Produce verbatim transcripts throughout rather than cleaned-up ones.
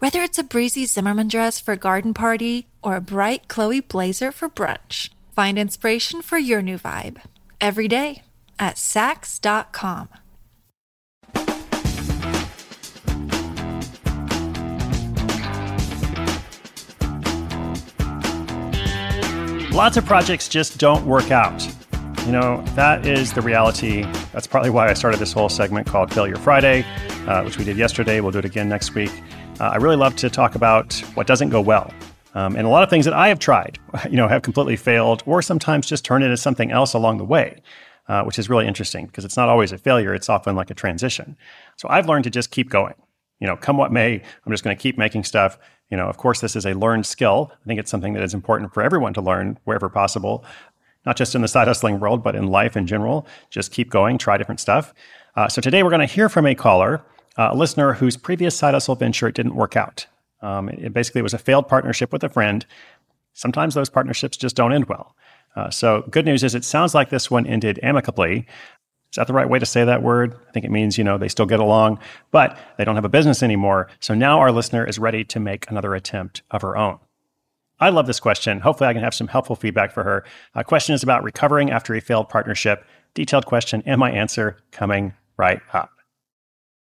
whether it's a breezy Zimmermann dress for a garden party or a bright Chloe blazer for brunch. Find inspiration for your new vibe every day at Saks dot com. Lots of projects just don't work out. You know, that is the reality. That's partly why I started this whole segment called Failure Friday, uh, which we did yesterday. We'll do it again next week. Uh, I really love to talk about what doesn't go well. Um, and a lot of things that I have tried, you know, have completely failed or sometimes just turned into something else along the way, uh, which is really interesting because it's not always a failure. It's often like a transition. So I've learned to just keep going. You know, come what may, I'm just going to keep making stuff. You know, of course, this is a learned skill. I think it's something that is important for everyone to learn wherever possible, not just in the side hustling world, but in life in general. Just keep going, try different stuff. Uh, so today we're going to hear from a caller, Uh, a listener whose previous side hustle venture didn't work out. Um, it, it basically was a failed partnership with a friend. Sometimes those partnerships just don't end well. Uh, so good news is it sounds like this one ended amicably. Is that the right way to say that word? I think it means, you know, they still get along, but they don't have a business anymore. So now our listener is ready to make another attempt of her own. I love this question. Hopefully I can have some helpful feedback for her. A uh, question is about recovering after a failed partnership. Detailed question and my answer coming right up.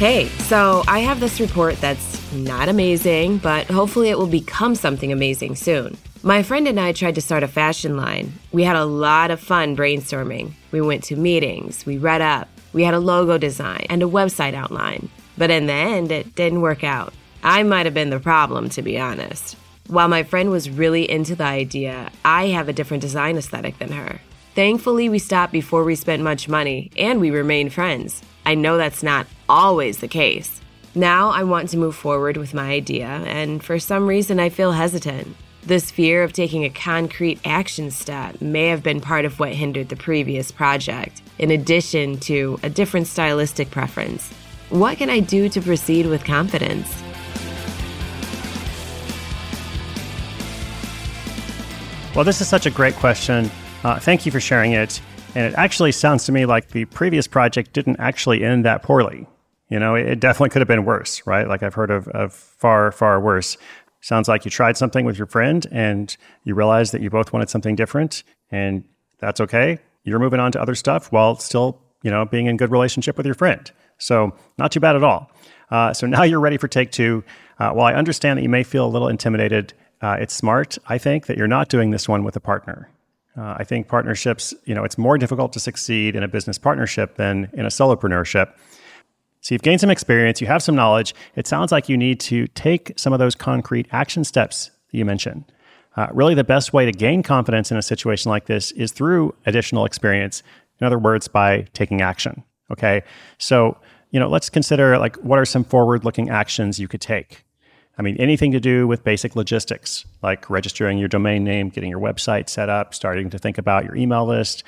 Hey, so I have this report that's not amazing, but hopefully it will become something amazing soon. My friend and I tried to start a fashion line. We had a lot of fun brainstorming. We went to meetings, we read up, we had a logo design and a website outline. But in the end, it didn't work out. I might have been the problem, to be honest. While my friend was really into the idea, I have a different design aesthetic than her. Thankfully, we stopped before we spent much money, and we remained friends. I know that's not always the case. Now I want to move forward with my idea, and for some reason I feel hesitant. This fear of taking a concrete action step may have been part of what hindered the previous project, in addition to a different stylistic preference. What can I do to proceed with confidence? Well, this is such a great question. Uh, thank you for sharing it. And it actually sounds to me like the previous project didn't actually end that poorly. You know, it definitely could have been worse, right? Like I've heard of, of far, far worse. Sounds like you tried something with your friend and you realized that you both wanted something different, and that's okay. You're moving on to other stuff while still, you know, being in good relationship with your friend. So not too bad at all. Uh, so now you're ready for take two. Uh, while I understand that you may feel a little intimidated, uh, it's smart, I think, that you're not doing this one with a partner. Uh, I think partnerships, you know, it's more difficult to succeed in a business partnership than in a solopreneurship. So you've gained some experience, you have some knowledge. It sounds like you need to take some of those concrete action steps that you mentioned. Uh, really, the best way to gain confidence in a situation like this is through additional experience. In other words, by taking action. Okay. So, you know, let's consider like what are some forward-looking actions you could take? I mean, anything to do with basic logistics, like registering your domain name, getting your website set up, starting to think about your email list.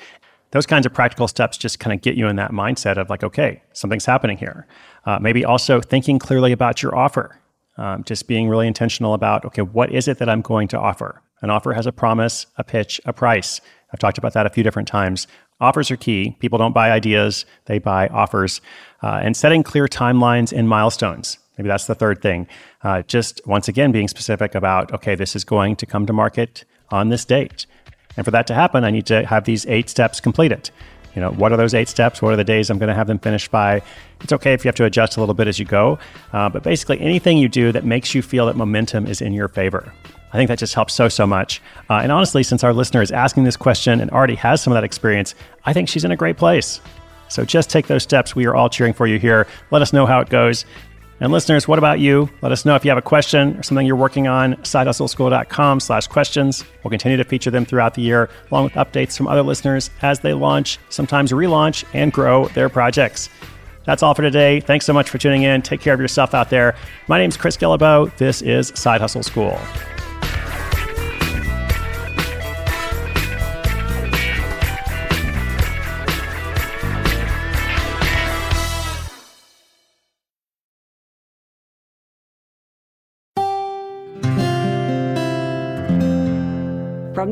those kinds of practical steps just kind of get you in that mindset of like, okay, something's happening here. Uh, maybe also thinking clearly about your offer, um, just being really intentional about, okay, what is it that I'm going to offer? An offer has a promise, a pitch, a price. I've talked about that a few different times. Offers are key. People don't buy ideas, they buy offers. Uh, and setting clear timelines and milestones. Maybe that's the third thing. Uh, just once again, being specific about, okay, this is going to come to market on this date. And for that to happen, I need to have these eight steps completed. You know, what are those eight steps? What are the days I'm going to have them finished by? It's okay if you have to adjust a little bit as you go. Uh, but basically anything you do that makes you feel that momentum is in your favor. I think that just helps so, so much. Uh, and honestly, since our listener is asking this question and already has some of that experience, I think she's in a great place. So just take those steps. We are all cheering for you here. Let us know how it goes. And listeners, what about you? Let us know if you have a question or something you're working on, sidehustleschool.com slash questions. We'll continue to feature them throughout the year, along with updates from other listeners as they launch, sometimes relaunch, and grow their projects. That's all for today. Thanks so much for tuning in. Take care of yourself out there. My name's Chris Guillebeau. This is Side Hustle School. From